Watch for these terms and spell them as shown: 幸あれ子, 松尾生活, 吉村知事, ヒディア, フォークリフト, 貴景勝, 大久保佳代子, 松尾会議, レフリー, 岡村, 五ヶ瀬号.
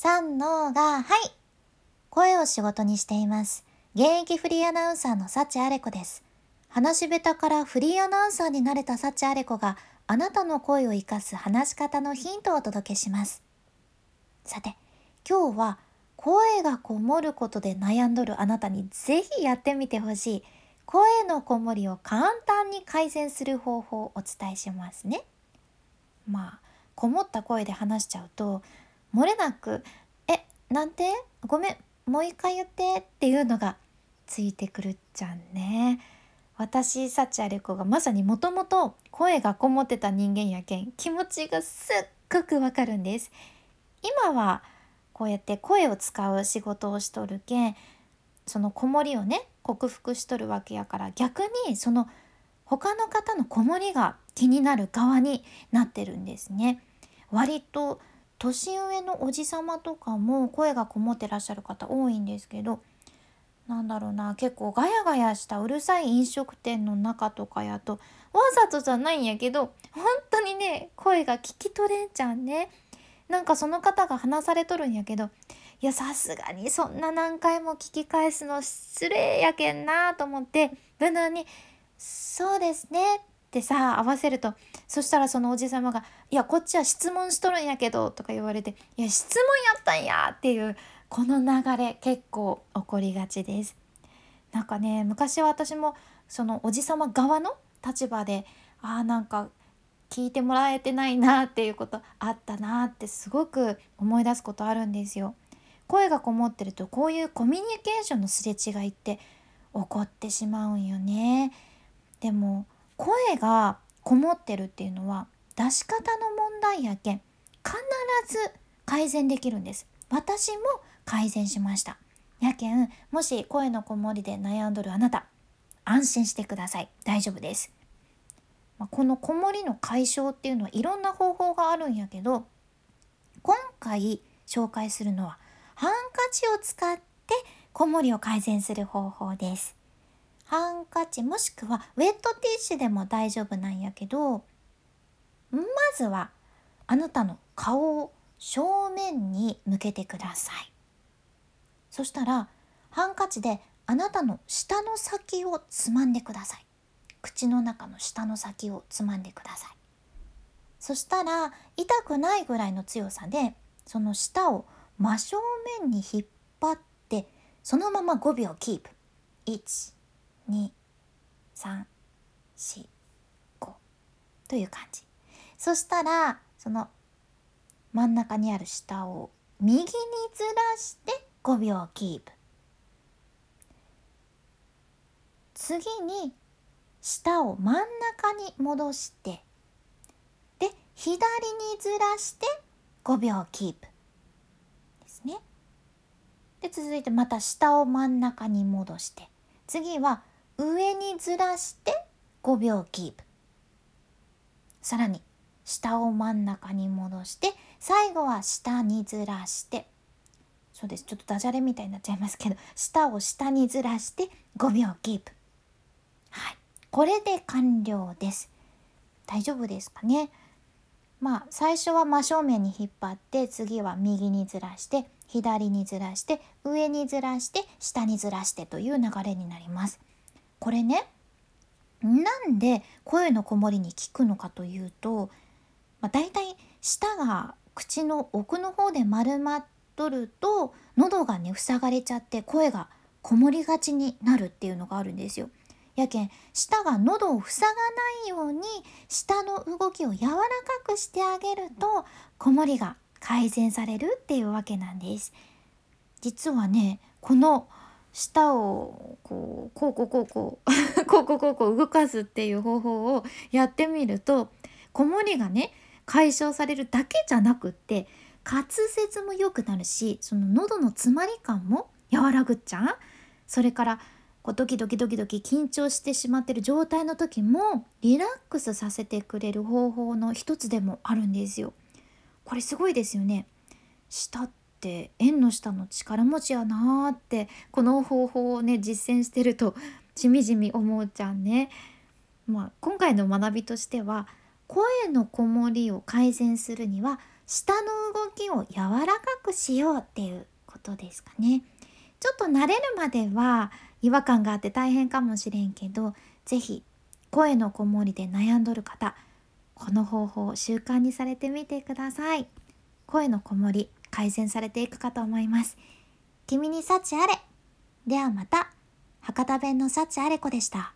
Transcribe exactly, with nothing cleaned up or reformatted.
三のがはい、声を仕事にしています。現役フリーアナウンサーの幸あれ子です。話し下手からフリーアナウンサーになれた幸あれ子が、あなたの声を生かす話し方のヒントをお届けします。さて、今日は声がこもることで悩んどるあなたにぜひやってみてほしい声のこもりを簡単に改善する方法をお伝えしますね。まあ、こもった声で話しちゃうと、漏れなくえ、なんてごめん、もう一回言ってっていうのがついてくるじゃんね。私、幸あれ子がまさにもともと声がこもってた人間やけん、気持ちがすっごくわかるんです。今はこうやって声を使う仕事をしとるけん、そのこもりをね、克服しとるわけやから、逆にその他の方のこもりが気になる側になってるんですね。割と年上のおじさまとかも声がこもってらっしゃる方多いんですけど、なんだろうな、結構ガヤガヤしたうるさい飲食店の中とかやと、わざとじゃないんやけど本当にね、声が聞き取れんちゃうね。なんかその方が話されとるんやけど、いやさすがにそんな何回も聞き返すの失礼やけんなと思って、無難にそうですねってさ合わせると、そしたらそのおじさまがいやこっちは質問しとるんやけどとか言われて、いや質問やったんやっていう、この流れ結構起こりがちです。なんかね、昔は私もそのおじさま側の立場で、あーなんか聞いてもらえてないなっていうことあったなってすごく思い出すことあるんですよ。声がこもってると、こういうコミュニケーションのすれ違いって起こってしまうんよね。でも声がこもってるっていうのは出し方の問題やけん、必ず改善できるんです。私も改善しました。やけん、もし声のこもりで悩んどるあなた、安心してください。大丈夫です。このこもりの解消っていうのはいろんな方法があるんやけど、今回紹介するのはハンカチを使ってこもりを改善する方法です。ハンカチもしくはウェットティッシュでも大丈夫なんやけど、まずはあなたの顔を正面に向けてください。そしたらハンカチであなたの舌の先をつまんでください。口の中の舌の先をつまんでください。そしたら痛くないぐらいの強さで、その舌を真正面に引っ張って、そのままごびょうキープ。いち、に、さん、し、ごという感じ。そしたらその真ん中にある舌を右にずらしてごびょうキープ。次に舌を真ん中に戻して、で左にずらしてごびょうキープですね。で続いてまた舌を真ん中に戻して、次は上にずらしてごびょうキープ。さらに舌を真ん中に戻して、最後は下にずらして、そうです、ちょっとダジャレみたいになっちゃいますけど、舌を下にずらしてごびょうキープ。はい、これで完了です。大丈夫ですかね。まあ最初は真正面に引っ張って、次は右にずらして左にずらして上にずらして下にずらしてという流れになります。これね、なんで声のこもりに効くのかというと、まあ、だいたい舌が口の奥の方で丸まっとると、喉がね塞がれちゃって声がこもりがちになるっていうのがあるんですよ。やけん、舌が喉を塞がないように舌の動きを柔らかくしてあげると、こもりが改善されるっていうわけなんです。実はね、この舌をこうこうこうこうこうこうこうこうこう動かすっていう方法をやってみると、こもりがね解消されるだけじゃなくって、滑舌も良くなるし、その喉の詰まり感も和らぐっちゃう。それからドキドキドキドキ緊張してしまってる状態の時もリラックスさせてくれる方法の一つでもあるんですよ。これすごいですよね。舌って縁の下の力持ちやなーって、この方法をね実践してるとしみじみ思うちゃんね。まあ今回の学びとしては、声のこもりを改善するには下の動きを柔らかくしようっていうことですかね。ちょっと慣れるまでは違和感があって大変かもしれんけど、ぜひ声のこもりで悩んどる方、この方法を習慣にされてみてください。声のこもり改善されていくかと思います。君に幸あれ。ではまた。博多弁の幸あれ子でした。